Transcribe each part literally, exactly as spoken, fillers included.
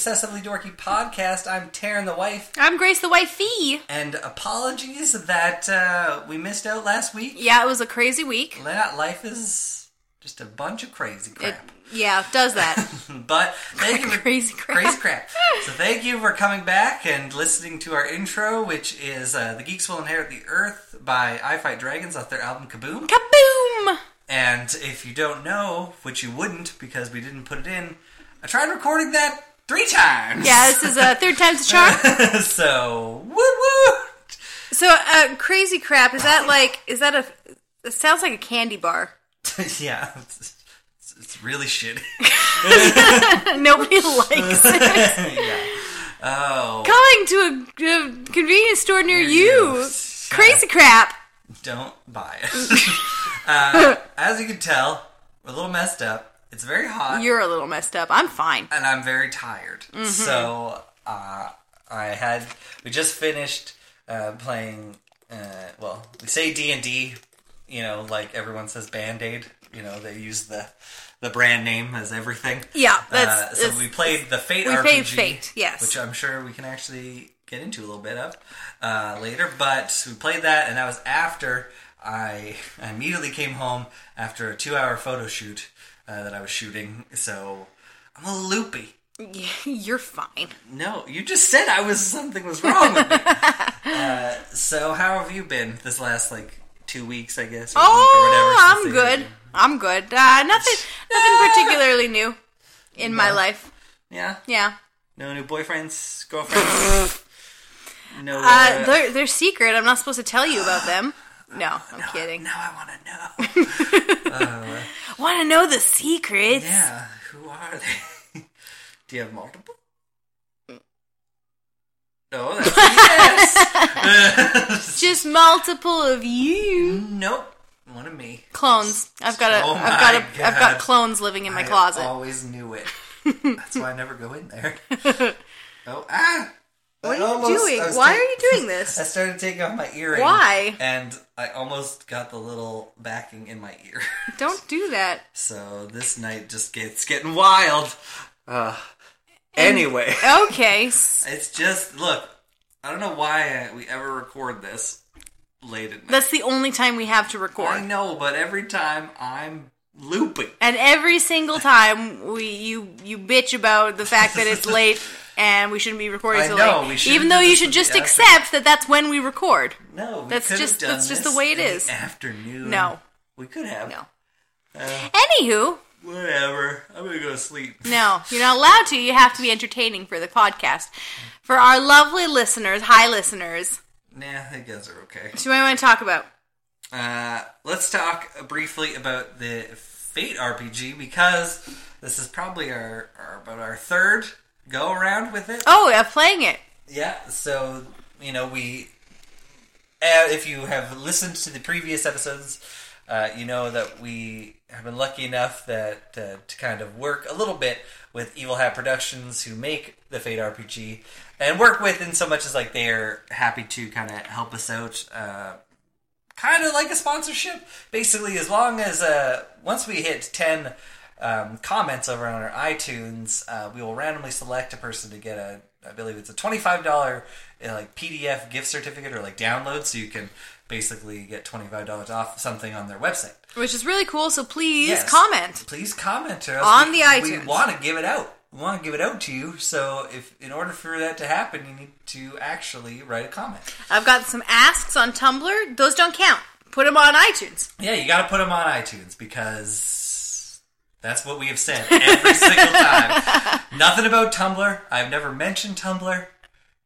Excessively Dorky Podcast. I'm Taryn the Wife. I'm Grace the Wifey. And apologies that uh, we missed out last week. Yeah, it was a crazy week. Life is just a bunch of crazy crap. It, yeah, does that. But thank you for, crazy crap. Crazy crap. So thank you for coming back and listening to our intro, which is uh, The Geeks Will Inherit The Earth by I Fight Dragons off their album Kaboom. Kaboom! And if you don't know, which you wouldn't because we didn't put it in, I tried recording that three times. Yeah, this is a third time's a charm. So, woo woo. So, uh, crazy crap. Is that like? Is that a? It sounds like a candy bar. Yeah, it's, it's really shitty. Nobody likes it. Yeah. Oh, coming to a, a convenience store near, near you. you. Crazy crap. Don't buy it. uh, as you can tell, we're a little messed up. It's very hot. You're a little messed up. I'm fine. And I'm very tired. Mm-hmm. So, uh, I had... We just finished uh, playing... Uh, well, we say D and D, you know, like everyone says Band-Aid. You know, they use the the brand name as everything. Yeah, that's... Uh, so we played the Fate R P G. We played Fate, yes. Which I'm sure we can actually get into a little bit of uh, later. But we played that, and that was after I, I immediately came home after a two-hour photo shoot. Uh, that I was shooting, so I'm a little loopy. Yeah, you're fine. No, you just said I was something was wrong with me. uh, so how have you been this last like two weeks? I guess. Or oh, or whatever, I'm good. I'm good. Uh, nothing, nothing particularly new in no. my life. Yeah, yeah. No new boyfriends, girlfriends. no. Uh, uh, they're they're secret. I'm not supposed to tell you about them. No, I'm no, kidding. Now I want to know. uh, want to know the secrets. Yeah, who are they? Do you have multiple? Mm. Oh, that's yes. Just multiple of you. Nope, one of me. Clones. I've got a. Oh I've got a. God. I've got clones living in my I closet. I always knew it. That's why I never go in there. Oh ah. What are you almost, doing? Why t- are you doing this? I started taking off my earring. Why? And I almost got the little backing in my ear. Don't do that. So this night just gets getting wild. Uh, and, anyway. Okay. It's just, look, I don't know why we ever record this late at night. That's the only time we have to record. I know, but every time I'm looping. And every single time we you, you bitch about the fact that it's late. And we shouldn't be recording so late. Even though you should just accept that that's when we record. No, we that's just done that's just the way it is. Afternoon. No, we could have. No. Uh, Anywho. Whatever. I'm gonna go to sleep. No, you're not allowed to. You have to be entertaining for the podcast. For our lovely listeners, hi listeners. Nah, I guess are okay. So what do I want to talk about? Uh, let's talk briefly about the Fate R P G because this is probably our, our about our third. Go around with it. Oh, yeah, playing it. Yeah, so, you know, we... Uh, if you have listened to the previous episodes, uh, you know that we have been lucky enough that uh, to kind of work a little bit with Evil Hat Productions, who make the Fate R P G, and work with in so much as, like, they're happy to kind of help us out, uh, kind of like a sponsorship. Basically, as long as, uh, once we hit ten... Um, comments over on our iTunes, uh, we will randomly select a person to get a, I believe it's a twenty-five dollars uh, like P D F gift certificate or like download, so you can basically get twenty-five dollars off something on their website. Which is really cool, so please yes. comment. Please comment. Or else on we, the iTunes. We want to give it out. We want to give it out to you, so if in order for that to happen, you need to actually write a comment. I've got some asks on Tumblr. Those don't count. Put them on iTunes. Yeah, you got to put them on iTunes, because... That's what we have said every single time. Nothing about Tumblr. I've never mentioned Tumblr.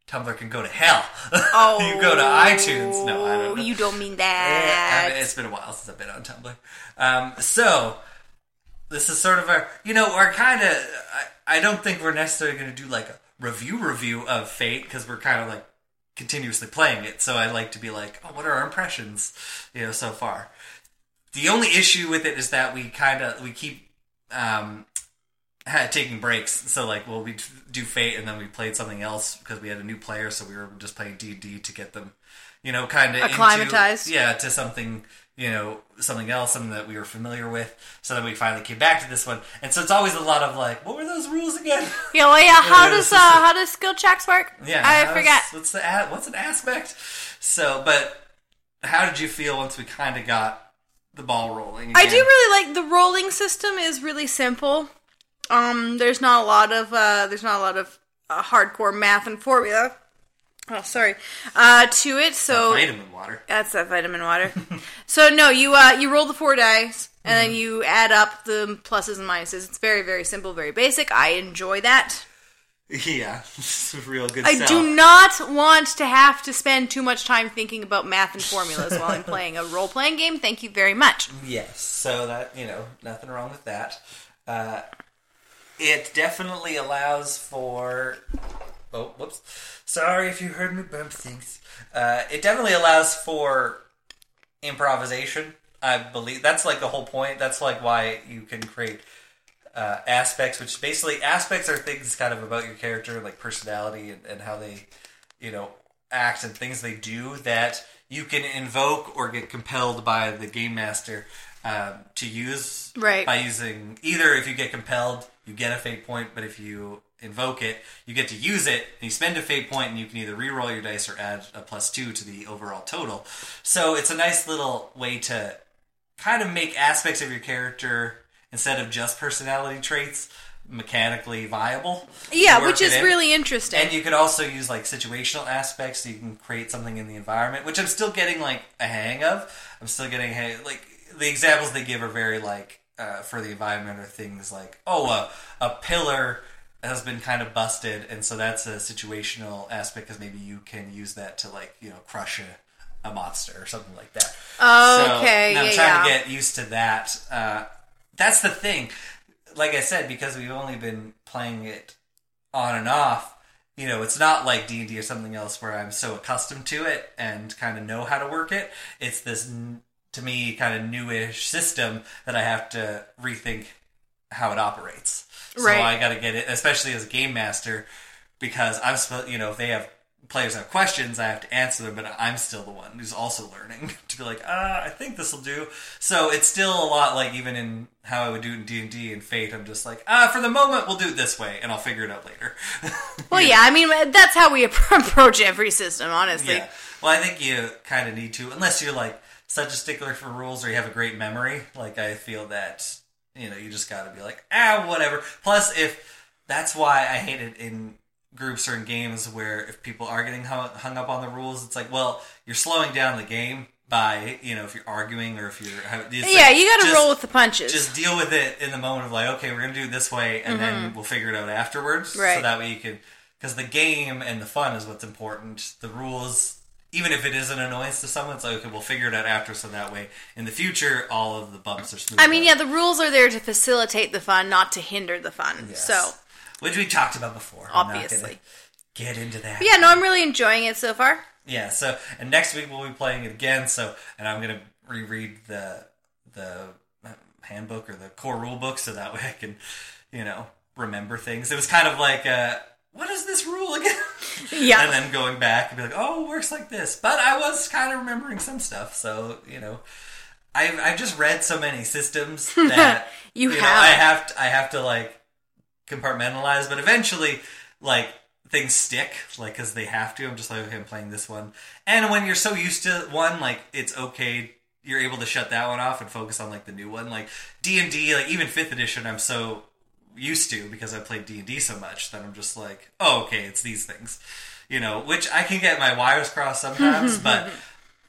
Tumblr can go to hell. Oh. You go to iTunes. No, I don't know. You don't mean that. I mean, it's been a while since I've been on Tumblr. Um, so, this is sort of our, you know, our kind of, I, I don't think we're necessarily going to do like a review review of Fate, because we're kind of like continuously playing it. So I like to be like, oh, what are our impressions, you know, so far. The only issue with it is that we kind of, we keep, Um, had, taking breaks, so like, well, we do Fate, and then we played something else because we had a new player, so we were just playing D and D to get them, you know, kind of acclimatized, into, yeah, to something you know, something else, something that we were familiar with, so then we finally came back to this one. And so it's always a lot of like, what were those rules again? Yeah, well, yeah, how does uh, how does skill checks work? Yeah, I forget. What's the what's an aspect? So, but how did you feel once we kind of got the ball rolling again? I do really like the rolling system is really simple. Um, there's not a lot of uh, there's not a lot of uh, hardcore math and formula. Oh, sorry. Uh, to it, so... That vitamin water. That's that vitamin water. So, no, you uh, you roll the four dice, and mm. then you add up the pluses and minuses. It's very, very simple, very basic. I enjoy that. Yeah, it's a real good I sell. do not want to have to spend too much time thinking about math and formulas while I'm playing a role-playing game. Thank you very much. Yes, so that, you know, nothing wrong with that. Uh, it definitely allows for... Oh, whoops. Sorry if you heard me bump things. Uh, it definitely allows for improvisation, I believe. That's like the whole point. That's like why you can create uh, aspects, which basically aspects are things kind of about your character, like personality and, and how they, you know, act and things they do that you can invoke or get compelled by the game master um, to use. Right. By using either if you get compelled, you get a fate point, but if you... invoke it, you get to use it, and you spend a fate point, and you can either re-roll your dice or add a plus two to the overall total. So it's a nice little way to kind of make aspects of your character, instead of just personality traits, mechanically viable. Yeah, which is really interesting. And you could also use, like, situational aspects, so you can create something in the environment, which I'm still getting, like, a hang of. I'm still getting, like, the examples they give are very, like, uh, for the environment are things like, oh, a, a pillar... has been kind of busted, and so that's a situational aspect because maybe you can use that to, like, you know, crush a, a monster or something like that. Oh, okay, so, and I'm yeah, trying yeah. to get used to that. Uh, that's the thing. Like I said, because we've only been playing it on and off, you know, it's not like D and D or something else where I'm so accustomed to it and kind of know how to work it. It's this, to me, kind of newish system that I have to rethink how it operates. So right. I got to get it, especially as a game master, because I'm supposed, you know, if they have players have questions, I have to answer them, but I'm still the one who's also learning to be like, ah, I think this will do. So it's still a lot like even in how I would do it in D and D and Fate, I'm just like, ah, for the moment, we'll do it this way, and I'll figure it out later. Well, yeah, know? I mean, that's how we approach every system, honestly. Yeah. Well, I think you kind of need to, unless you're like such a stickler for rules or you have a great memory. Like, I feel that. You know, you just gotta be like, ah, whatever. Plus, if that's why I hate it in groups or in games where if people are getting hung up on the rules, it's like, well, you're slowing down the game by, you know, if you're arguing or if you're... Yeah, like, you gotta just roll with the punches. Just deal with it in the moment of like, okay, we're gonna do it this way, and mm-hmm. then we'll figure it out afterwards. Right. So that way you can... Because the game and the fun is what's important. The rules... Even if it is an annoyance to someone, it's like, okay, we'll figure it out after, so that way, in the future, all of the bumps are smooth. I mean, out. yeah, the rules are there to facilitate the fun, not to hinder the fun, yes. so. Which we talked about before. Obviously. Get into that. But yeah, no, I'm really enjoying it so far. Yeah, so, and next week we'll be playing it again, so, and I'm going to reread the, the handbook or the core rule book, so that way I can, you know, remember things. It was kind of like a... What is this rule again? Yeah. And then going back and be like, oh, it works like this. But I was kind of remembering some stuff. So, you know, I've, I've just read so many systems that you, you have. Know, I have to, I have to, like, compartmentalize. But eventually, like, things stick, like, because they have to. I'm just like, okay, I'm playing this one. And when you're so used to one, like, it's okay. You're able to shut that one off and focus on, like, the new one. Like, D and D, like, even fifth edition, I'm so... used to, because I played D and D so much that I'm just like, oh, okay, it's these things, you know, which I can get my wires crossed sometimes, but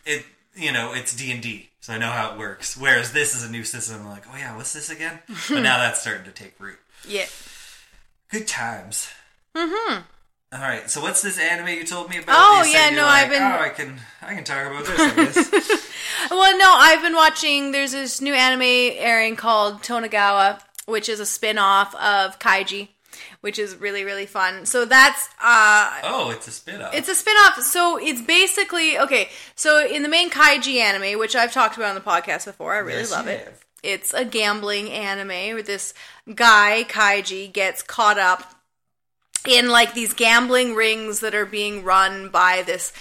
it, you know, it's D and D, so I know how it works, whereas this is a new system, I'm like, oh yeah, what's this again? But now that's starting to take root. Yeah. Good times. Mm-hmm. Alright, so what's this anime you told me about? Oh, yeah, no, like, I've been... Oh, I can, I can talk about this, I guess. Well, no, I've been watching, there's this new anime airing called Tonegawa, which is a spin-off of Kaiji, which is really, really fun. So that's... Uh, oh, it's a spin-off. It's a spin-off. So it's basically... Okay, so in the main Kaiji anime, which I've talked about on the podcast before, I really yes, love it. Have. It's a gambling anime where this guy, Kaiji, gets caught up in, like, these gambling rings that are being run by this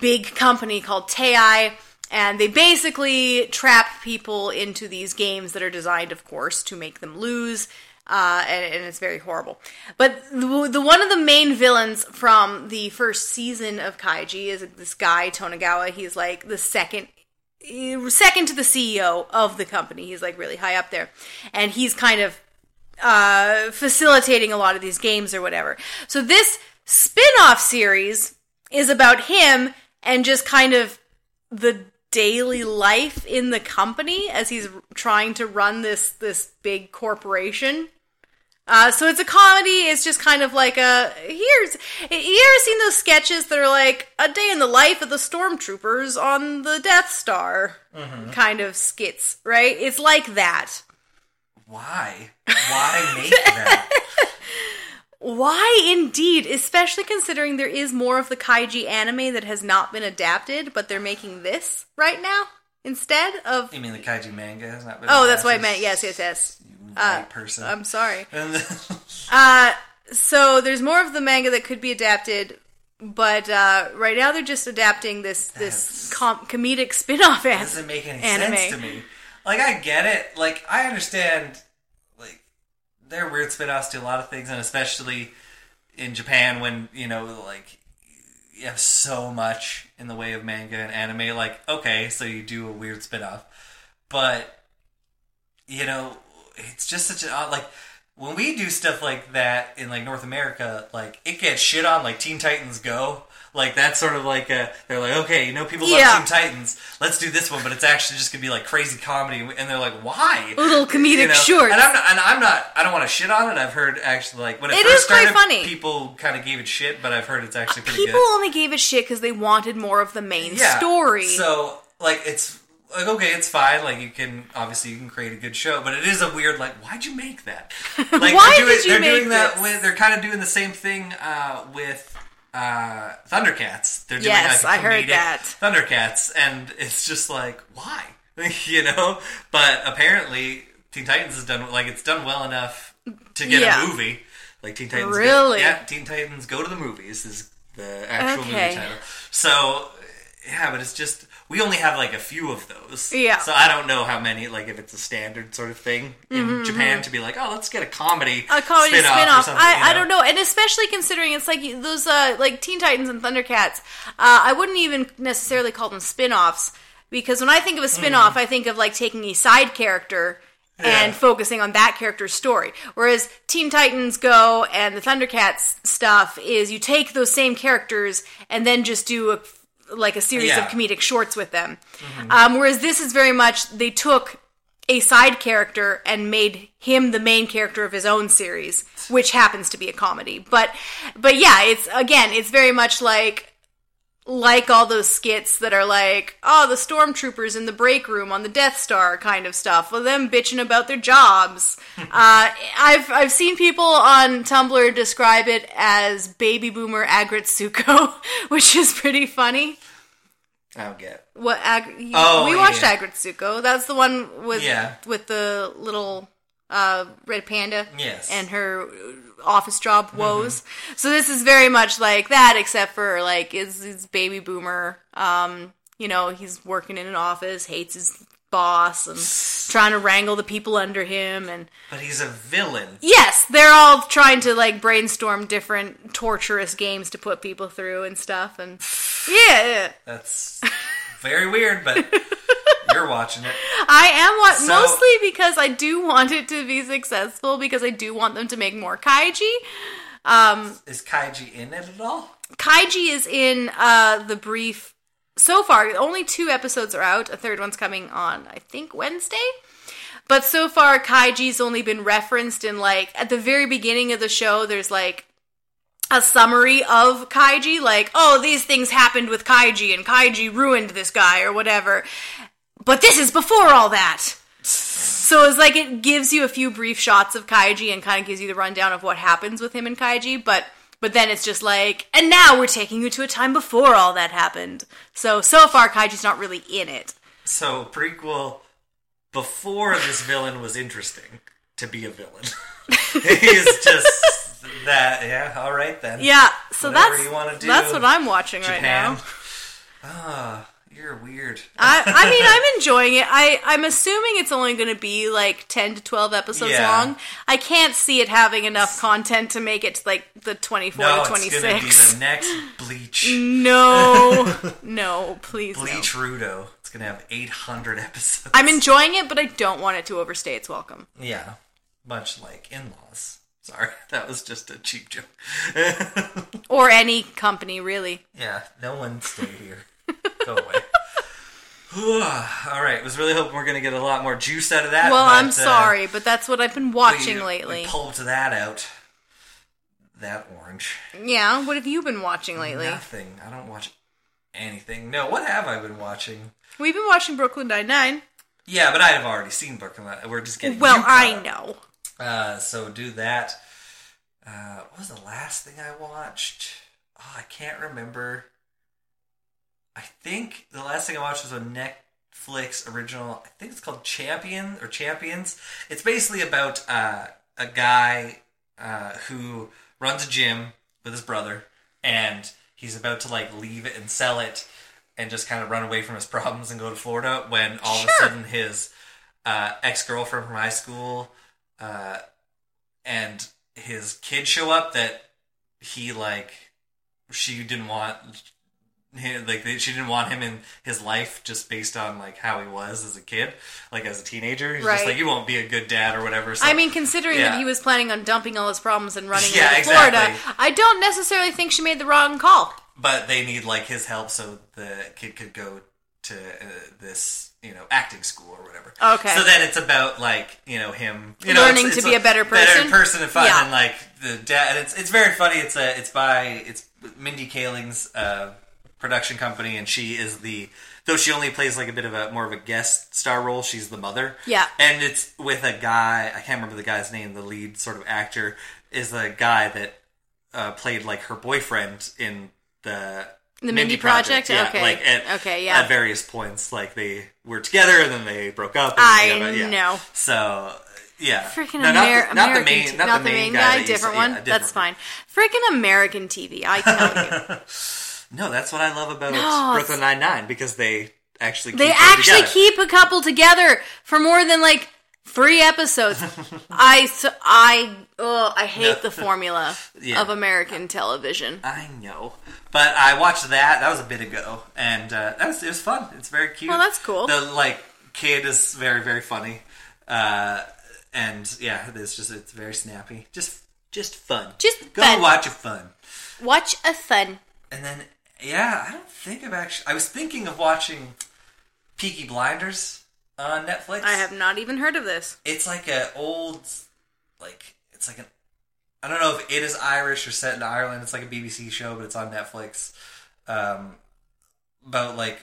big company called Tei-ai. And they basically trap people into these games that are designed, of course, to make them lose. Uh, and, and it's very horrible. But the, the one of the main villains from the first season of Kaiji is this guy, Tonegawa. He's like the second... second to the C E O of the company. He's like really high up there. And he's kind of uh, facilitating a lot of these games or whatever. So this spin-off series is about him and just kind of the daily life in the company as he's trying to run this, this big corporation. Uh, so it's a comedy. It's just kind of like a, here's, you ever seen those sketches that are like a day in the life of the stormtroopers on the Death Star mm-hmm. kind of skits, right? It's like that. Why? Why make that? Why indeed, especially considering there is more of the Kaiji anime that has not been adapted, but they're making this right now instead of... You mean the Kaiji manga has not been adapted? Oh, that's what I meant. Yes, yes, yes. Uh, person. I'm sorry. uh, so there's more of the manga that could be adapted, but uh, right now they're just adapting this this com- comedic spin-off anime. That doesn't make any anime. sense to me. Like, I get it. Like, I understand, like, there are weird spin-offs to a lot of things, and especially in Japan when, you know, like, you have so much in the way of manga and anime. Like, okay, so you do a weird spin-off. But, you know... It's just such an odd, like, when we do stuff like that in, like, North America, like, it gets shit on, like, Teen Titans Go. Like, that's sort of like a, they're like, okay, you know, people yeah. love Teen Titans, let's do this one, but it's actually just gonna be, like, crazy comedy, and they're like, why? Little comedic you know? shorts. And I'm not, and I'm not, I don't want to shit on it, I've heard, actually, like, when it, it first started, funny. people kind of gave it shit, but I've heard it's actually pretty people good. People only gave it shit because they wanted more of the main yeah. story. So, like, it's... Like, okay, it's fine. Like, you can, obviously, you can create a good show. But it is a weird, like, why'd you make that? Like, Why they're doing, did you they're make doing that this? with, they're kind of doing the same thing uh, with uh, Thundercats. They're doing, yes, like, a comedic I heard that. Thundercats. And it's just like, why? You know? But apparently, Teen Titans has done, like, it's done well enough to get yeah. a movie. Like, Teen Titans Really? Go, yeah, Teen Titans Go to the Movies is the actual okay. movie title. So, yeah, but it's just... We only have, like, a few of those. Yeah. So I don't know how many, like, if it's a standard sort of thing in mm-hmm, Japan mm-hmm. to be like, oh, let's get a comedy spin-off. A comedy spin-off. spin-off. Or something, I, you know? I don't know. And especially considering it's like those, uh, like, Teen Titans and Thundercats, uh, I wouldn't even necessarily call them spin-offs, because when I think of a spin-off, mm-hmm. I think of, like, taking a side character yeah. and focusing on that character's story. Whereas Teen Titans Go and the Thundercats stuff is you take those same characters and then just do a... like a series yeah. of comedic shorts with them. Mm-hmm. Um, whereas this is very much, they took a side character and made him the main character of his own series, which happens to be a comedy. But, but yeah, it's, again, it's very much like, like all those skits that are like, oh, the stormtroopers in the break room on the Death Star kind of stuff, with them bitching about their jobs. uh, I've I've seen people on Tumblr describe it as baby boomer Aggretsuko, which is pretty funny. I don't get it. What, Ag- you, oh, we watched yeah. Aggretsuko. That's the one with yeah. with the little uh, red panda yes. and her... office job woes. Mm-hmm. So this is very much like that, except for like is his baby boomer. Um, you know, he's working in an office, hates his boss, and trying to wrangle the people under him. And but he's a villain. Yes, they're all trying to like brainstorm different torturous games to put people through and stuff. And yeah, that's very weird, but. You're watching it. I am watching, so, mostly because I do want it to be successful, because I do want them to make more Kaiji. Um, is Kaiji in it at all? Kaiji is in uh, the brief, so far, only two episodes are out. A third one's coming on, I think, Wednesday. But so far, Kaiji's only been referenced in, like, at the very beginning of the show, there's, like, a summary of Kaiji. Like, oh, these things happened with Kaiji, and Kaiji ruined this guy, or whatever. But this is before all that. So it's like it gives you a few brief shots of Kaiji and kind of gives you the rundown of what happens with him and Kaiji. But but then it's just like, and now we're taking you to a time before all that happened. So, so far, Kaiji's not really in it. So prequel, before this villain was interesting to be a villain. He's just that, yeah, all right then. Yeah, so whatever that's, you want to do. That's what I'm watching Japan. Right now. Ah. You're weird. I, I mean, I'm enjoying it. I, I'm assuming it's only going to be like ten to twelve episodes yeah. long. I can't see it having enough content to make it to like the twenty-four no, to twenty-six. No, it's going to be the next Bleach. No. No, please Bleach no. Rudo. It's going to have eight hundred episodes. I'm enjoying it, but I don't want it to overstay its welcome. Yeah. Much like in-laws. Sorry, that was just a cheap joke. Or any company, really. Yeah, no one stay here. Go away. All right, was really hoping we're going to get a lot more juice out of that. Well, but, I'm sorry, uh, but that's what I've been watching we, lately. We pulled that out. That orange. Yeah, what have you been watching lately? Nothing. I don't watch anything. No, what have I been watching? We've been watching Brooklyn Nine-Nine. Yeah, but I have already seen Brooklyn Nine-Nine. We're just getting Well, I up. know. Uh, so do that. Uh, what was the last thing I watched? Oh, I can't remember. I think the last thing I watched was a Netflix original. I think it's called Champion or Champions. It's basically about uh, a guy uh, who runs a gym with his brother, and he's about to like leave it and sell it, and just kind of run away from his problems and go to Florida. When all sure. of a sudden his uh, ex-girlfriend from high school uh, and his kids show up that he like she didn't want. Like she didn't want him in his life just based on like how he was as a kid, like as a teenager. He's right. just like, you won't be a good dad or whatever. So, I mean, considering yeah. that he was planning on dumping all his problems and running yeah, away to Florida, exactly. I don't necessarily think she made the wrong call. But they need like his help so the kid could go to uh, this, you know, acting school or whatever. Okay. So then it's about like, you know, him you learning know, it's, to it's be a better person, better person and fun, yeah. and like the dad. And it's it's very funny. It's a it's by it's Mindy Kaling's. Uh, production company, and she is the though she only plays like a bit of a more of a guest star role, she's the mother. Yeah. And it's with a guy, I can't remember the guy's name, the lead sort of actor is the guy that uh, played like her boyfriend in the The Mindy, Mindy Project, Project. Yeah, okay. Like at, okay, yeah. At various points, like they were together and then they broke up. And I whatever, yeah. know. So yeah, freaking no, Amer- not, not American, the main, not, not the main, main guy, guy that different said, one. Yeah, different That's one. Fine. Freaking American T V, I tell you. No, that's what I love about no, Brooklyn Nine-Nine, because they actually keep They actually together. keep a couple together for more than, like, three episodes. I, I, ugh, I hate no. the formula yeah. of American television. I know. But I watched that. That was a bit ago. And uh, that was, it was fun. It's very cute. Well, that's cool. The, like, kid is very, very funny. Uh, and, yeah, it's just it's very snappy. Just, just fun. Just Go fun. watch a fun. Watch a fun. And then... Yeah, I don't think I've actually... I was thinking of watching Peaky Blinders on Netflix. I have not even heard of this. It's like an old... Like, it's like an... I don't know if it is Irish or set in Ireland. It's like a B B C show, but it's on Netflix. Um, about, like,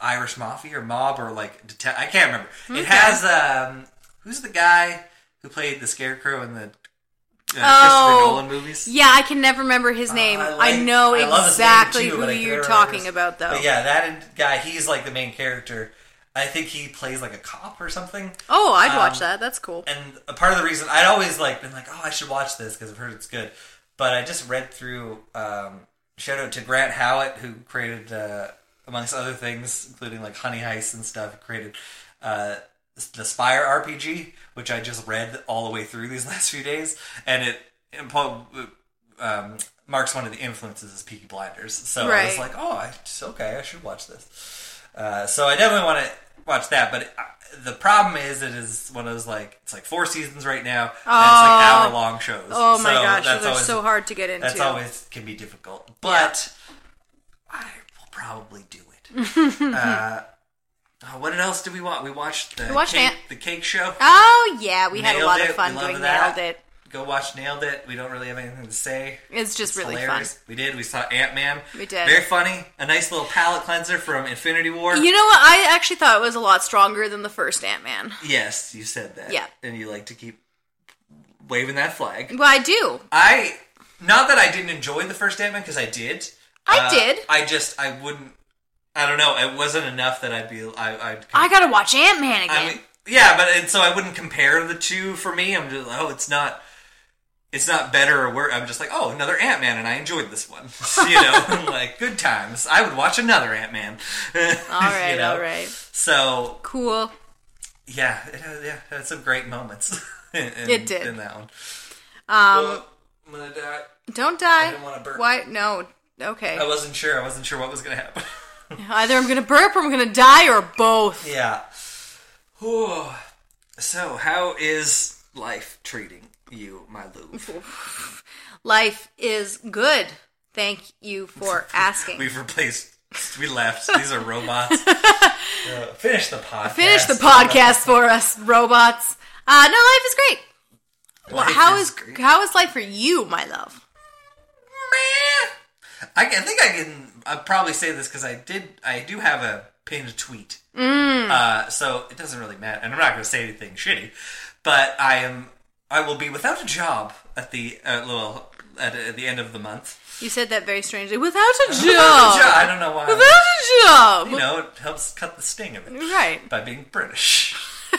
Irish mafia or mob or, like... Det- I can't remember. Okay. It has... um Who's the guy who played the Scarecrow in the... Uh, oh, Christopher Nolan movies. Yeah, I can never remember his name. Uh, like, I know I exactly too, who you're talking his... about, though. But yeah, that guy, he's like the main character. I think he plays like a cop or something. Oh, I'd um, watch that. That's cool. And a part of the reason, I'd always like been like, oh, I should watch this because I've heard it's good. But I just read through, um, shout out to Grant Howitt, who created, uh, amongst other things, including like Honey Heist and stuff, created... Uh, The Spire R P G, which I just read all the way through these last few days, and it um, marks one of the influences is Peaky Blinders. So right. I was like, oh, I just, okay, I should watch this. Uh, so I definitely want to watch that, but it, uh, the problem is it is one of those, like, it's like four seasons right now, oh. and it's like hour-long shows. Oh my so gosh, that's they're always, so hard to get into. That's always can be difficult, but yeah. I will probably do it. uh Oh, what else did we watch? We watched the we watched cake, the cake show. Oh yeah, we Nailed had a lot it. of fun doing that. Nailed It. Go watch Nailed It. We don't really have anything to say. It's just it's really hilarious. fun. We did. We saw Ant-Man. We did. Very funny. A nice little palate cleanser from Infinity War. You know what? I actually thought it was a lot stronger than the first Ant-Man. Yes, you said that. Yeah, and you like to keep waving that flag. Well, I do. I not that I didn't enjoy the first Ant-Man because I did. I uh, did. I just I wouldn't. I don't know. It wasn't enough that I'd be... I I'd I gotta watch Ant-Man again. I mean, yeah, but and so I wouldn't compare the two for me. I'm just, oh, it's not... it's not better or worse. I'm just like, oh, another Ant-Man, and I enjoyed this one. You know, I'm like, good times. I would watch another Ant-Man. All right, you know? all right. So cool. Yeah, it had, yeah, it had some great moments. in, it did in that one. Um, well, I'm gonna die. Don't die. I didn't want to burp. Why? No. Okay. I wasn't sure. I wasn't sure what was gonna happen. Either I'm gonna burp or I'm gonna die or both. Yeah. Whew. So, how is life treating you, my Lou? Life is good. Thank you for asking. We've replaced. We left. These are robots. uh, finish the podcast. Finish the podcast for us, robots. Uh, no, life is great. Life well, how is, is great. How is life for you, my love? I, I think I can. I'll probably say this because I did. I do have a pinned tweet. Mm. Uh, so it doesn't really matter, and I'm not going to say anything shitty. But I am. I will be without a job at the uh, little at, at the end of the month. You said that very strangely. Without a job. Without a job. I don't know why. Without a job. You know, it helps cut the sting of it. Right. By being British.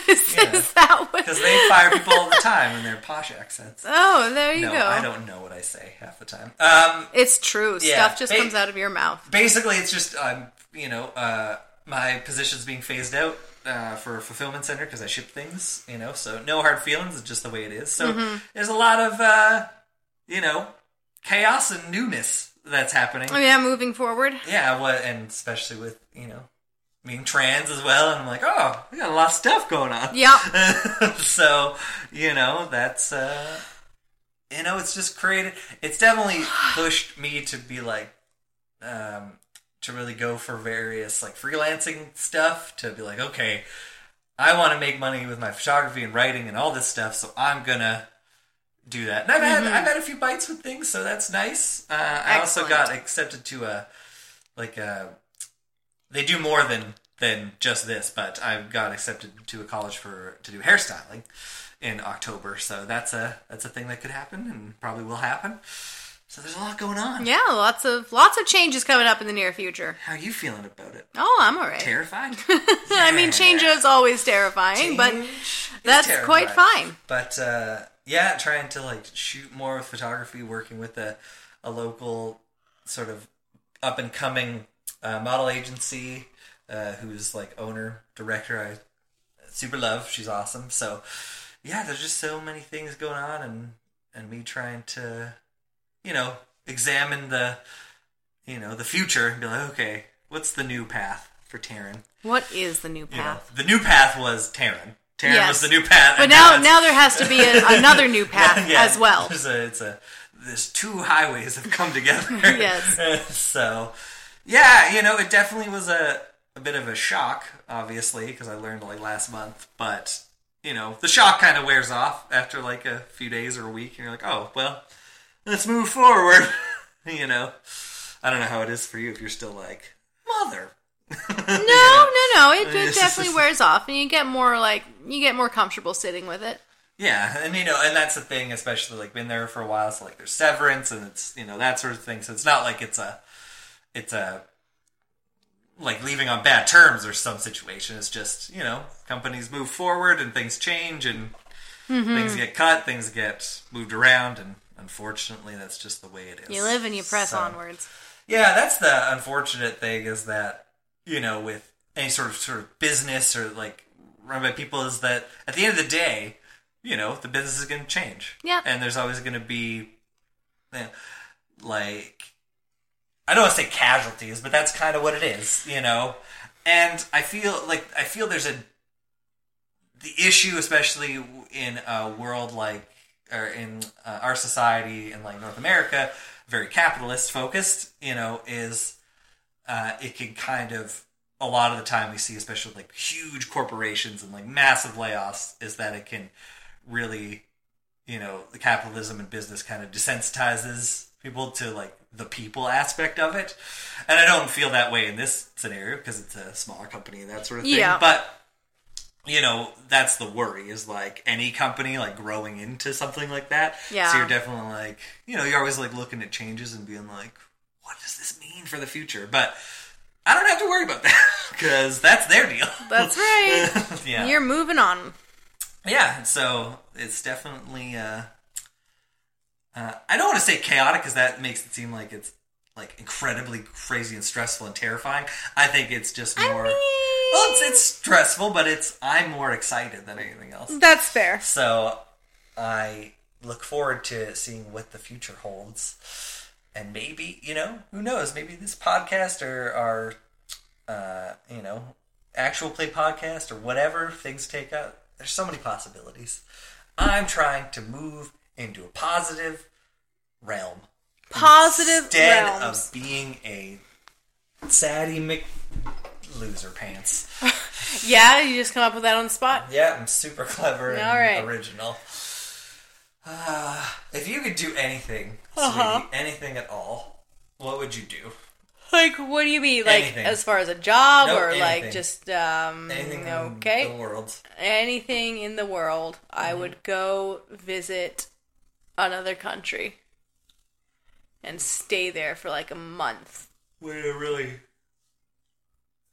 Is, you know, is that what? Because they fire people all the time in their posh accents. Oh, there you no, go. I don't know what I say half the time. Um, it's true. Yeah, Stuff just ba- comes out of your mouth. Basically, it's just, um, you know, uh, my position's being phased out uh, for a fulfillment center because I ship things, you know, so no hard feelings. It's just the way it is. So mm-hmm. there's a lot of, uh, you know, chaos and newness that's happening. Oh, yeah, moving forward. Yeah, what, and especially with, you know, being trans as well, and I'm like, oh, we got a lot of stuff going on. Yeah. So, you know, that's, uh, you know, it's just created, it's definitely pushed me to be like, um, to really go for various, like, freelancing stuff, to be like, okay, I want to make money with my photography and writing and all this stuff, so I'm gonna do that. And I've had mm-hmm. I've had a few bites with things, so that's nice. Uh, I also got accepted to a like a they do more than than just this, but I got accepted to a college for to do hairstyling in October. So that's a that's a thing that could happen and probably will happen. So there's a lot going on. Yeah, lots of lots of changes coming up in the near future. How are you feeling about it? Oh, I'm all right. Terrified? Yeah. I mean, change is always terrifying, change but that's terrifying. Quite fine. But uh yeah, trying to, like, shoot more with photography, working with a, a local sort of up-and-coming uh, model agency uh, who's, like, owner, director. I super love. She's awesome. So, yeah, there's just so many things going on, and, and me trying to, you know, examine the, you know, the future and be like, okay, what's the new path for Taryn? What is the new path? You know, the new path was Taryn. Taryn yes. was the new path. But now, now, now there has to be a, another new path yeah, as well. There's, a, it's a, there's two highways have come together. Yes. So, yeah, you know, it definitely was a, a bit of a shock, obviously, because I learned, like, last month. But, you know, the shock kind of wears off after, like, a few days or a week. And you're like, oh, well, let's move forward. You know, I don't know how it is for you if you're still like, mother. no, no, no. It, it definitely wears off, and you get more like you get more comfortable sitting with it. Yeah, and you know, and that's the thing, especially like been there for a while. So like, there's severance, and it's you know that sort of thing. So it's not like it's a, it's a, like leaving on bad terms or some situation. It's just you know companies move forward and things change and mm-hmm. things get cut, things get moved around, and unfortunately, that's just the way it is. You live and you press so, onwards. Yeah, that's the unfortunate thing is that. You know, with any sort of sort of business or like run by people, is that at the end of the day, you know, the business is going to change. Yeah, and there's always going to be you know, like I don't want to say casualties, but that's kind of what it is, you know. And I feel like I feel there's a the issue, especially in a world like or in uh, our society in like North America, very capitalist focused, you know, is. Uh, it can kind of, a lot of the time we see, especially like huge corporations and like massive layoffs, is that it can really, you know, the capitalism and business kind of desensitizes people to like the people aspect of it. And I don't feel that way in this scenario because it's a smaller company and that sort of thing. Yeah. But, you know, that's the worry is like any company like growing into something like that. Yeah. So you're definitely like, you know, you're always like looking at changes and being like, what does this mean for the future? But I don't have to worry about that because that's their deal. That's right. Yeah. You're moving on. Yeah. So it's definitely, uh, Uh, I don't want to say chaotic because that makes it seem like it's like incredibly crazy and stressful and terrifying. I think it's just more... I mean... Well, it's, it's stressful, but it's I'm more excited than anything else. That's fair. So I look forward to seeing what the future holds. And maybe, you know, who knows? Maybe this podcast or our, uh, you know, actual play podcast or whatever things take out. There's so many possibilities. I'm trying to move into a positive realm. Positive Instead realms. Of being a saddy Mc loser pants. Yeah, you just come up with that on the spot? Yeah, I'm super clever and All right. original. Uh, if you could do anything, uh-huh. sweetie, anything at all, what would you do? Like, what do you mean? Like, anything. As far as a job no, or anything. Like just, um, anything okay. in the world. Anything in the world. Mm-hmm. I would go visit another country and stay there for like a month. Way to really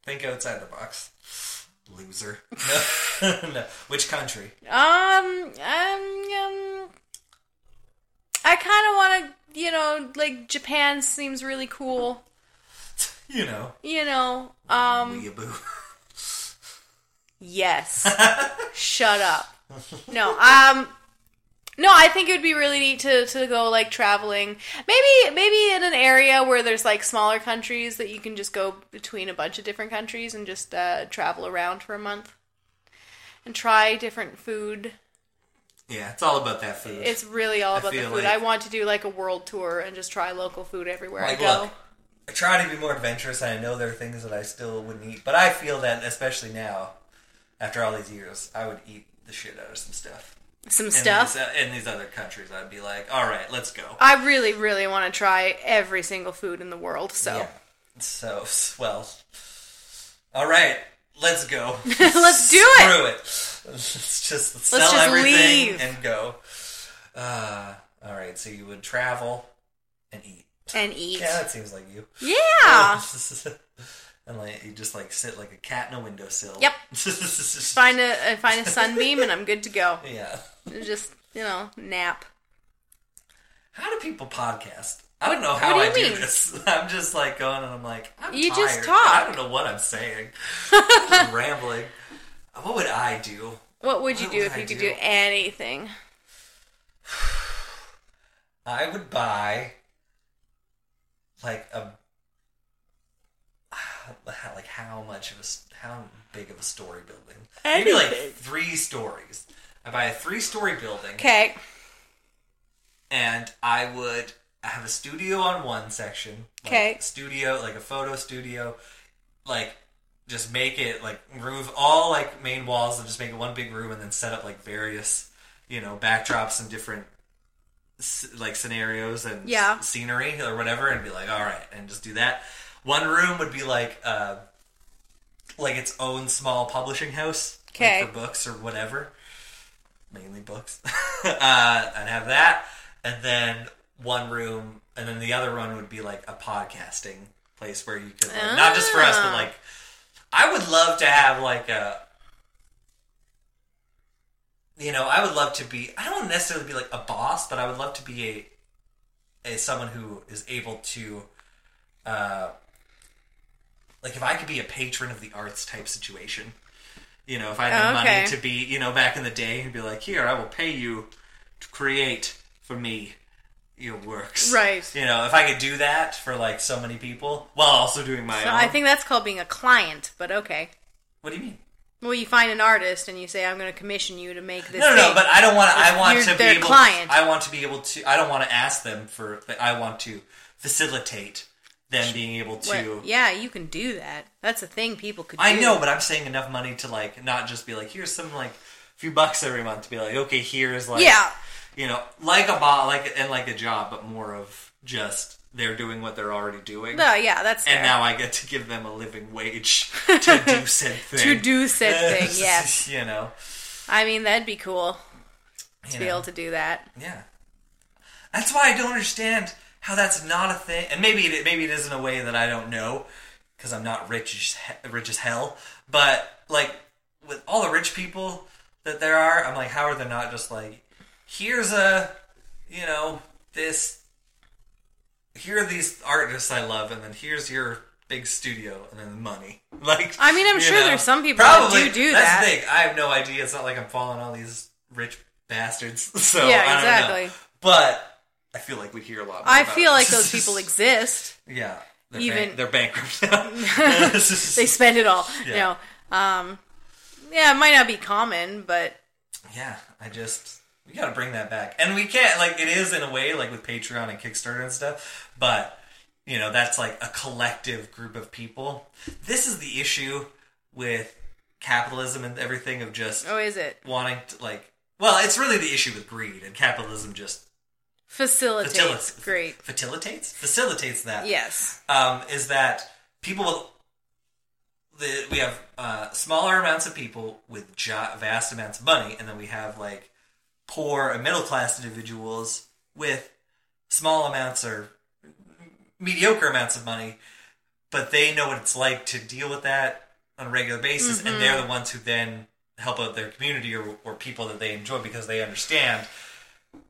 think outside the box. Loser. No. No. Which country? Um, um, um I kind of want to, you know, like Japan seems really cool. You know. You know. Um, Weeaboo. Yes. Shut up. No. Um. No, I think it would be really neat to, to go, like, traveling. Maybe maybe in an area where there's, like, smaller countries that you can just go between a bunch of different countries and just uh, travel around for a month. And try different food. Yeah, it's all about that food. It's really all I about the food. Like... I want to do, like, a world tour and just try local food everywhere like, I go. Look. I try to be more adventurous, and I know there are things that I still wouldn't eat. But I feel that, especially now, after all these years, I would eat the shit out of some stuff. Some in stuff? These, uh, in these other countries, I'd be like, all right, let's go. I really, really want to try every single food in the world, so. Yeah. So, well, all right, let's go. Let's do it! Screw it. Let's just let's let's sell just everything leave. And go. Uh, all right, so you would travel and eat. And eat. Yeah, that seems like you. Yeah. And like you just like sit like a cat in a windowsill. Yep. find a find a sunbeam and I'm good to go. Yeah. Just you know nap. How do people podcast? I don't know how do I mean? do this. I'm just like going and I'm like I'm you tired. Just talk. I don't know what I'm saying. I'm rambling. What would I do? What would you what do would if I you could do, do anything? I would buy. Like a, like how much of a, how big of a story building? Anything. Maybe like three stories. I buy a three-story building. Okay. And I would have a studio on one section. Okay. Like studio, like a photo studio. Like, just make it like remove all like main walls and just make it one big room, and then set up like various, you know, backdrops and different. Like scenarios and yeah. scenery or whatever, and be like, all right, and just do that. One room would be like, uh, like its own small publishing house okay. like for books or whatever, mainly books. uh, and have that, and then one room, and then the other one would be like a podcasting place where you could, like, ah. not just for us, but like, I would love to have like a. You know, I would love to be... I don't necessarily be, like, a boss, but I would love to be a... a someone who is able to... Uh, like, if I could be a patron of the arts type situation. You know, if I had oh, okay. money to be... You know, back in the day, and be like, here, I will pay you to create for me your works. Right. You know, if I could do that for, like, so many people, while also doing my so own... I think that's called being a client, but okay. What do you mean? Well, you find an artist and you say, "I'm going to commission you to make this." No, no, no but I don't want. To, I want You're to be able. Client. I want to be able to. I don't want to ask them for. I want to facilitate them being able to. Well, yeah, you can do that. That's a thing people could. do. I know, but I'm saying enough money to like not just be like, "Here's some like few bucks every month." To be like, "Okay, here's like, yeah. you know, like a bot, like and like a job, but more of just." They're doing what they're already doing. No, yeah, that's fair. And now I get to give them a living wage to do said thing. to do said thing, yes. You know. I mean, that'd be cool to you be know. able to do that. Yeah. That's why I don't understand how that's not a thing. And maybe it, maybe it is in a way that I don't know, because I'm not rich as, rich as hell. But, like, with all the rich people that there are, I'm like, how are they not just like, here's a, you know... this, here are these artists I love, and then here's your big studio, and then the money. Like, I mean, I'm sure know, there's some people probably, that do do that's that. That's the thing. I have no idea. It's not like I'm following all these rich bastards. So yeah, I exactly. don't know. But I feel like we hear a lot more I about feel it. Like those people exist. Yeah. They're, Even, ban- they're bankrupt now. They spend it all. Yeah. No. Um, yeah, it might not be common, but... Yeah, I just... We gotta bring that back. And we can't... Like, it is in a way, like, with Patreon and Kickstarter and stuff, but, you know, that's, like, a collective group of people. This is the issue with capitalism and everything of just... Oh, is it? Wanting to, like... Well, it's really the issue with greed, and capitalism just... Facilitates. Facilitates. Great. Facilitates? Facilitates that. Yes. Um, is that people will... The, we have uh, smaller amounts of people with jo- vast amounts of money, and then we have, like, poor and middle-class individuals with small amounts or mediocre amounts of money, but they know what it's like to deal with that on a regular basis, mm-hmm. and they're the ones who then help out their community or, or people that they enjoy because they understand,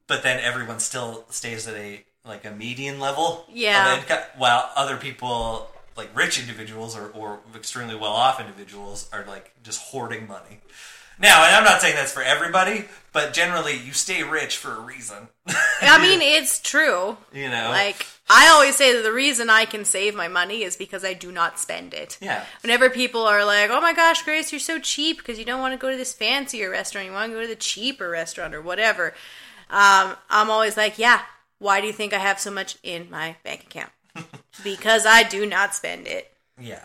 but then everyone still stays at a, like, a median level. Yeah. Income, while other people... Like, rich individuals or, or extremely well-off individuals are, like, just hoarding money. Now, and I'm not saying that's for everybody, but generally you stay rich for a reason. I mean, it's true. You know? Like, I always say that the reason I can save my money is because I do not spend it. Yeah. Whenever people are like, oh my gosh, Grace, you're so cheap because you don't want to go to this fancier restaurant. You want to go to the cheaper restaurant or whatever. Um, I'm always like, yeah, why do you think I have so much in my bank account? Because I do not spend it. Yeah.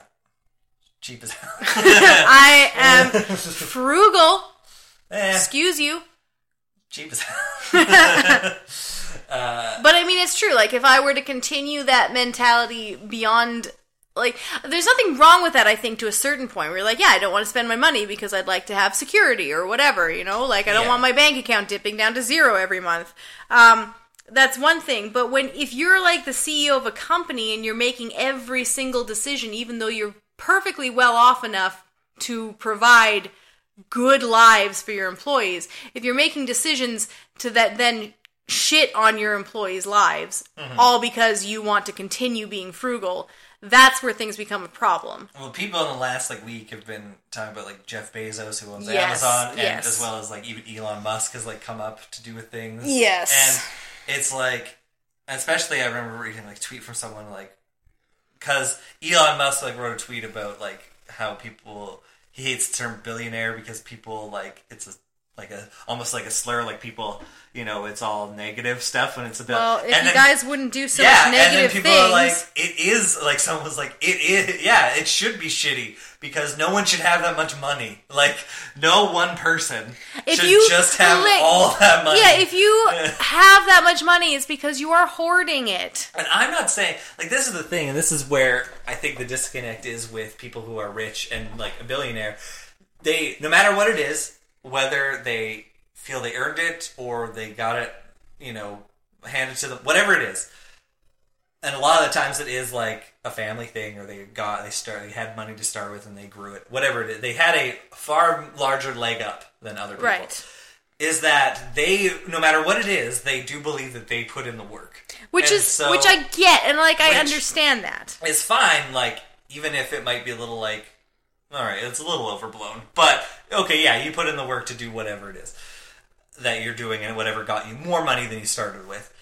Cheap as hell. I am frugal. Eh. Excuse you. Cheap as hell. uh, but I mean, it's true. Like, if I were to continue that mentality beyond... Like, there's nothing wrong with that, I think, to a certain point. Where you're like, yeah, I don't want to spend my money because I'd like to have security or whatever, you know? Like, I don't yeah. want my bank account dipping down to zero every month. Um... That's one thing, but when if you're like the C E O of a company and you're making every single decision, even though you're perfectly well off enough to provide good lives for your employees, if you're making decisions to that then shit on your employees' lives, mm-hmm. all because you want to continue being frugal, that's where things become a problem. Well, people in the last like week have been talking about like Jeff Bezos, who owns yes, Amazon, and yes. as well as like even Elon Musk has like come up to do with things. Yes, and. It's like, especially I remember reading like a tweet from someone like, because Elon Musk like wrote a tweet about like how people, he hates the term billionaire because people like, it's a, like a, almost like a slur, like people, you know, it's all negative stuff when it's about. Well, if and you then, guys wouldn't do so yeah, much negative things. Yeah, and then people things. Are like, it is, like someone was like, it is, yeah, it should be shitty because no one should have that much money. Like, no one person if should you, just have like, all that money. Yeah, if you have that much money, it's because you are hoarding it. And I'm not saying, like, this is the thing, and this is where I think the disconnect is with people who are rich and, like, a billionaire. They, no matter what it is, whether they feel they earned it or they got it, you know, handed to them, whatever it is. And a lot of the times it is like a family thing, or they got, they start, they had money to start with and they grew it, whatever it is. They had a far larger leg up than other people. Right. Is that they, no matter what it is, they do believe that they put in the work. Which and is, so, which I get, and like, I understand that. It's fine, like, even if it might be a little like, all right, it's a little overblown, but okay, yeah, you put in the work to do whatever it is that you're doing and whatever got you more money than you started with.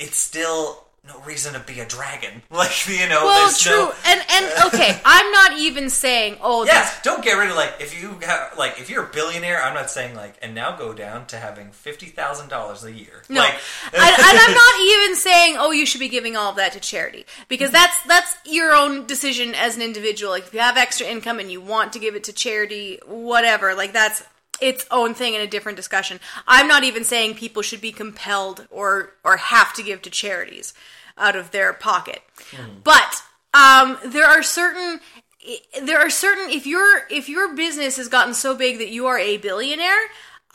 It's still no reason to be a dragon. Like, you know, well, there's true. No... And, and, okay, I'm not even saying, oh... Yes, that's... don't get rid of, like, if you have, like, if you're a billionaire, I'm not saying, like, and now go down to having fifty thousand dollars a year. No, like... and, and I'm not even saying, oh, you should be giving all of that to charity, because mm-hmm. that's that's your own decision as an individual. Like, if you have extra income and you want to give it to charity, whatever, like, that's its own thing in a different discussion. I'm not even saying people should be compelled or or have to give to charities out of their pocket. Mm. But um, there are certain there are certain if your if your business has gotten so big that you are a billionaire,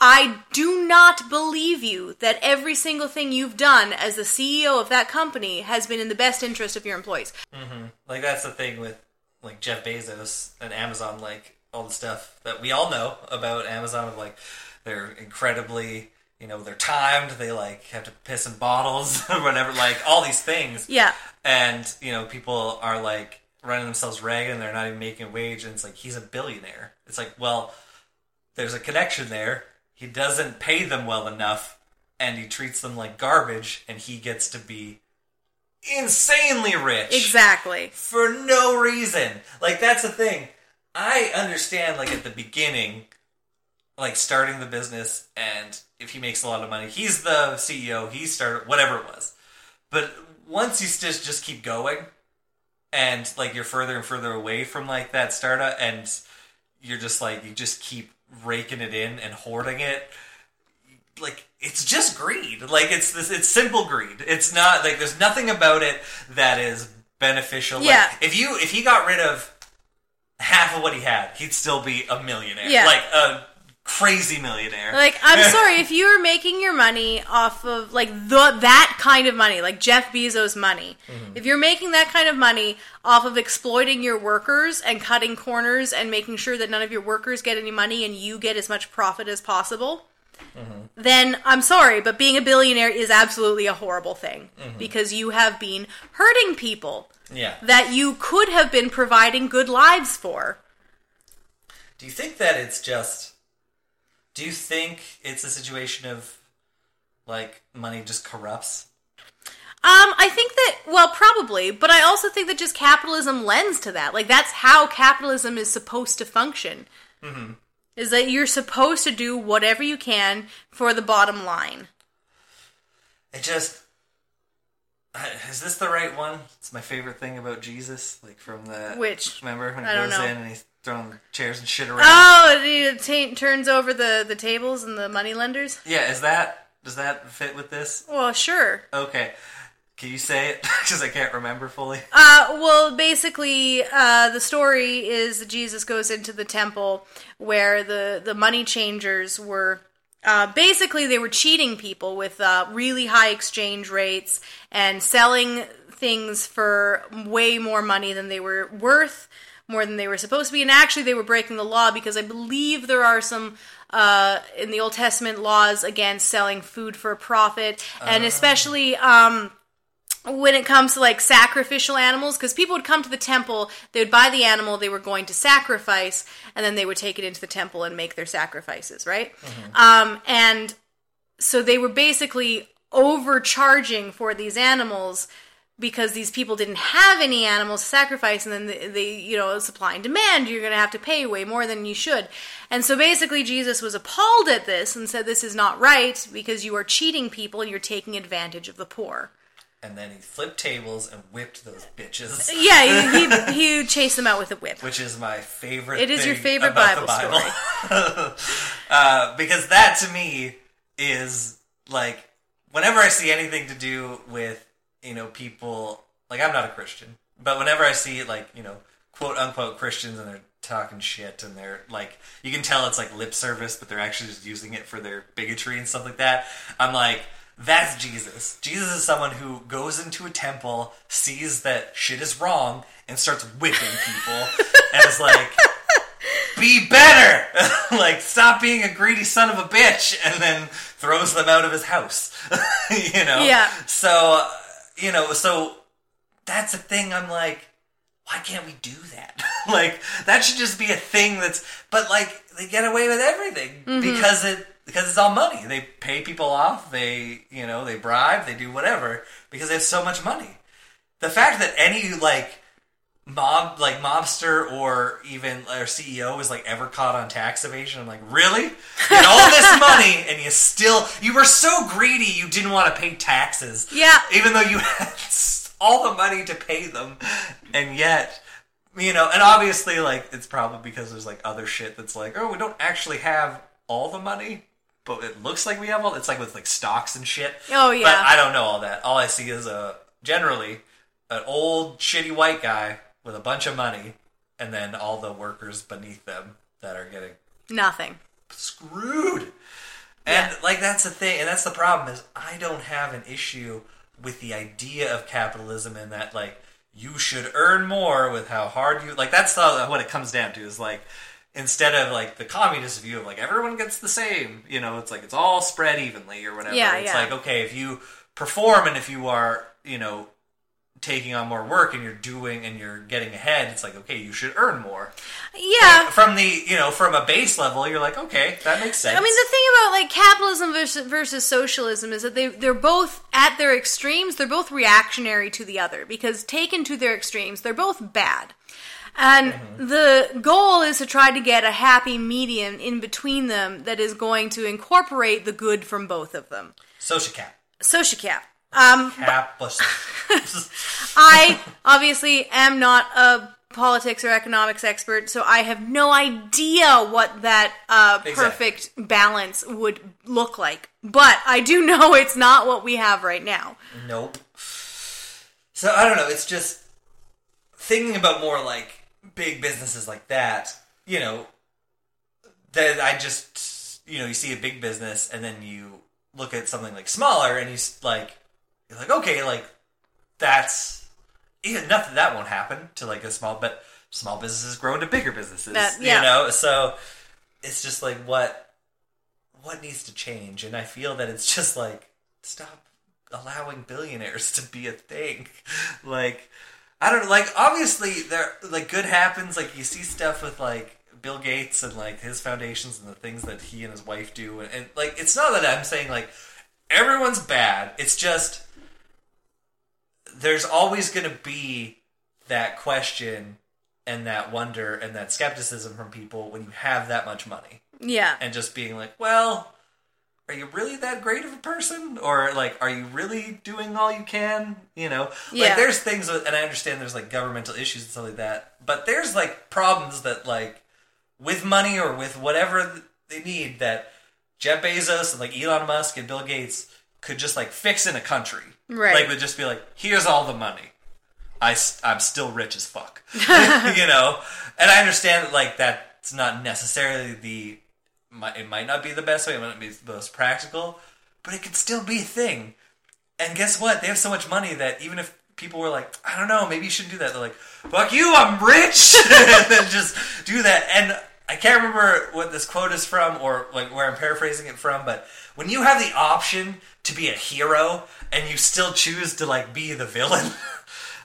I do not believe you that every single thing you've done as the C E O of that company has been in the best interest of your employees. Mm-hmm. Like, that's the thing with like Jeff Bezos and Amazon, like all the stuff that we all know about Amazon of like, they're incredibly you know, they're timed, they, like, have to piss in bottles, or whatever, like, all these things. Yeah. And, you know, people are, like, running themselves ragged, and they're not even making a wage, and it's like, he's a billionaire. It's like, well, there's a connection there. He doesn't pay them well enough, and he treats them like garbage, and he gets to be insanely rich. Exactly. For no reason. Like, that's the thing. I understand, like, at the beginning, like, starting the business, and if he makes a lot of money, he's the C E O, he started, whatever it was. But once you just, just keep going, and, like, you're further and further away from, like, that startup, and you're just, like, you just keep raking it in and hoarding it, like, it's just greed. Like, it's this, it's simple greed. It's not, like, there's nothing about it that is beneficial. Yeah. Like, if you, if he got rid of half of what he had, he'd still be a millionaire. Yeah. Like, a crazy millionaire. Like, I'm sorry, if you were making your money off of, like, the that kind of money, like Jeff Bezos money, mm-hmm. if you're making that kind of money off of exploiting your workers and cutting corners and making sure that none of your workers get any money and you get as much profit as possible, mm-hmm. then I'm sorry, but being a billionaire is absolutely a horrible thing, mm-hmm. because you have been hurting people yeah. that you could have been providing good lives for. Do you think that it's just... Do you think it's a situation of, like, money just corrupts? Um, I think that, well, probably, but I also think that just capitalism lends to that. Like, that's how capitalism is supposed to function. Mm-hmm. Is that you're supposed to do whatever you can for the bottom line. It just... Is this the right one? It's my favorite thing about Jesus, like, from the... Which? Remember when he goes know. in and he's... throwing chairs and shit around. Oh, it t- turns over the, the tables and the moneylenders? Yeah, is that... Does that fit with this? Well, sure. Okay. Can you say it? Because I can't remember fully. Uh, well, basically, uh, the story is that Jesus goes into the temple where the, the money changers were... Uh, basically, they were cheating people with uh, really high exchange rates and selling things for way more money than they were worth... more than they were supposed to be, and actually they were breaking the law because I believe there are some, uh, in the Old Testament, laws against selling food for a profit, and uh. especially um, when it comes to, like, sacrificial animals, because people would come to the temple, they would buy the animal they were going to sacrifice, and then they would take it into the temple and make their sacrifices, right? Mm-hmm. Um, and so they were basically overcharging for these animals, because these people didn't have any animals to sacrifice, and then they, they, you know, supply and demand, you're going to have to pay way more than you should. And so basically Jesus was appalled at this and said, this is not right, because you are cheating people and you're taking advantage of the poor. And then he flipped tables and whipped those bitches. Yeah, he he, he chased them out with a whip. Which is my favorite It is thing your favorite Bible, Bible story. uh, because that, to me, is, like, whenever I see anything to do with, you know, people, like, I'm not a Christian, but whenever I see, like, you know, quote-unquote Christians and they're talking shit and they're, like, you can tell it's, like, lip service, but they're actually just using it for their bigotry and stuff like that, I'm like, that's Jesus. Jesus is someone who goes into a temple, sees that shit is wrong, and starts whipping people, and is like, be better! Like, stop being a greedy son of a bitch! And then throws them out of his house. You know? Yeah. So... You know, so that's a thing I'm like, why can't we do that? Like, that should just be a thing that's... But, like, they get away with everything mm-hmm. because it because it's all money. They pay people off, they, you know, they bribe, they do whatever, because they have so much money. The fact that any, like, mob, like, mobster or even or C E O is, like, ever caught on tax evasion, I'm like, really? You had all this money and you still, you were so greedy you didn't want to pay taxes. Yeah. Even though you had all the money to pay them, and yet, you know, and obviously, like, it's probably because there's, like, other shit that's like, oh, we don't actually have all the money, but it looks like we have all, it's like with, like, stocks and shit. Oh, yeah. But I don't know all that. All I see is, a, generally, an old, shitty white guy with a bunch of money, and then all the workers beneath them that are getting... Nothing. Screwed! And, yeah. like, that's the thing, and that's the problem, is I don't have an issue with the idea of capitalism in that, like, you should earn more with how hard you... Like, that's the, what it comes down to, is, like, instead of like the communist view of like everyone gets the same, you know, it's like it's all spread evenly or whatever. Yeah, it's yeah. like, okay, if you perform and if you are, you know, taking on more work and you're doing and you're getting ahead, it's like, okay, you should earn more. Yeah. Like, from the, you know, from a base level, you're like, okay, that makes sense. I mean, the thing about like capitalism versus, versus socialism is that they, they're both at their extremes. They're both reactionary to the other because taken to their extremes, they're both bad. And mm-hmm. the goal is to try to get a happy medium in between them that is going to incorporate the good from both of them. Social cap. Social cap. Um, I obviously am not a politics or economics expert, so I have no idea what that uh, perfect exactly. balance would look like. But I do know it's not what we have right now. Nope. So I don't know. It's just thinking about more like big businesses like that. You know, that I just you know you see a big business and then you look at something like smaller and you like. You're like, okay, like, that's... Yeah, not that that won't happen to, like, a small... But small businesses grow into bigger businesses, that, yeah. you know? So, it's just, like, what what needs to change? And I feel that it's just, like, stop allowing billionaires to be a thing. Like, I don't... Like, obviously, there like, good happens. Like, you see stuff with, like, Bill Gates and, like, his foundations and the things that he and his wife do. And, and like, it's not that I'm saying, like, everyone's bad. It's just... There's always going to be that question and that wonder and that skepticism from people when you have that much money. Yeah. And just being like, well, are you really that great of a person? Or, like, are you really doing all you can? You know? Yeah. Like, there's things, and I understand there's, like, governmental issues and stuff like that, but there's, like, problems that, like, with money or with whatever they need that Jeff Bezos and, like, Elon Musk and Bill Gates could just, like, fix in a country. Right. Like, would just be like, here's all the money. I, I'm still rich as fuck. You know? And I understand that, like, that's not necessarily the... It might not be the best way. It might not be the most practical. But it could still be a thing. And guess what? They have so much money that even if people were like, I don't know, maybe you shouldn't do that. They're like, fuck you, I'm rich! And then just do that. And I can't remember what this quote is from or, like, where I'm paraphrasing it from, but when you have the option to be a hero and you still choose to like be the villain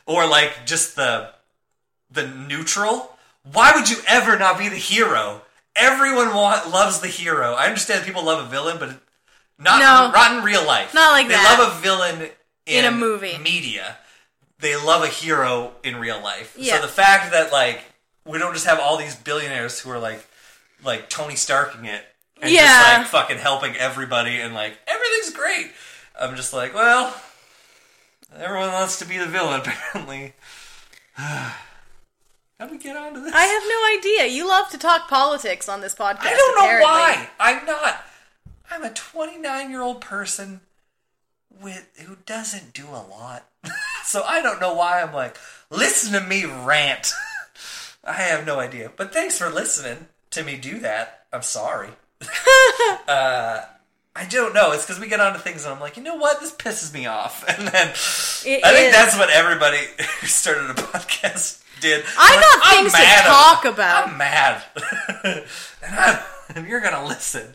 or like just the the neutral, why would you ever not be the hero? Everyone want, loves the hero. I understand people love a villain, but not, no, not in real life. Not like they that. They love a villain in, in a movie. Media. They love a hero in real life. Yeah. So the fact that like we don't just have all these billionaires who are like like Tony Starking it. And yeah. just, like, fucking helping everybody and, like, everything's great. I'm just like, well, everyone wants to be the villain, apparently. How do we get onto this? I have no idea. You love to talk politics on this podcast, I don't know apparently. Why. I'm not. I'm a twenty-nine-year-old person with who doesn't do a lot. So I don't know why I'm like, listen to me rant. I have no idea. But thanks for listening to me do that. I'm sorry. uh, I don't know. It's because we get onto things and I'm like, you know what? This pisses me off. And then it I is. think that's what everybody who started a podcast did. I got like, things to talk I'm, about. I'm mad. and, I'm, and you're going to listen.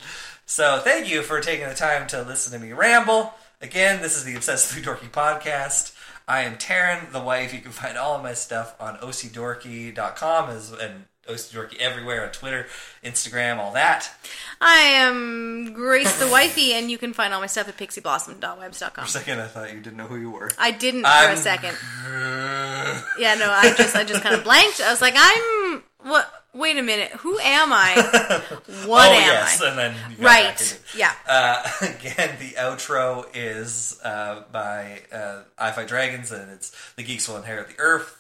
So thank you for taking the time to listen to me ramble. Again, this is the Obsessively Dorky Podcast. I am Taryn, the wife. You can find all of my stuff on O C dorky dot com as, and OCDorky everywhere on Twitter, Instagram, all that. I am Grace the Wifey, and you can find all my stuff at pixie blossom dot webs dot com. For a second, I thought you didn't know who you were. I didn't I'm... for a second. yeah, no, I just, I just kind of blanked. I was like, I'm what? Wait a minute, who am I? What oh, am yes. I? And then you got right? Yeah. Uh, again, the outro is uh, by uh, I Fight Dragons, and it's The Geeks Will Inherit The Earth.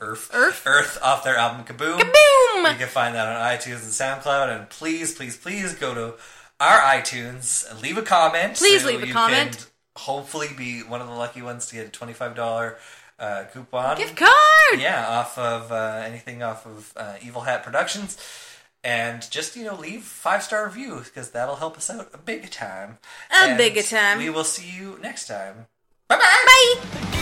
Earth, Earth, Earth, off their album Kaboom. Kaboom! You can find that on iTunes and SoundCloud. And please, please, please go to our iTunes and leave a comment. Please so leave a you comment. Can hopefully, be one of the lucky ones to get a twenty-five dollar uh, coupon gift card. Yeah, off of uh, anything off of uh, Evil Hat Productions, and just you know, leave five star review because that'll help us out a big time. A and big time. We will see you next time. Bye-bye. Bye.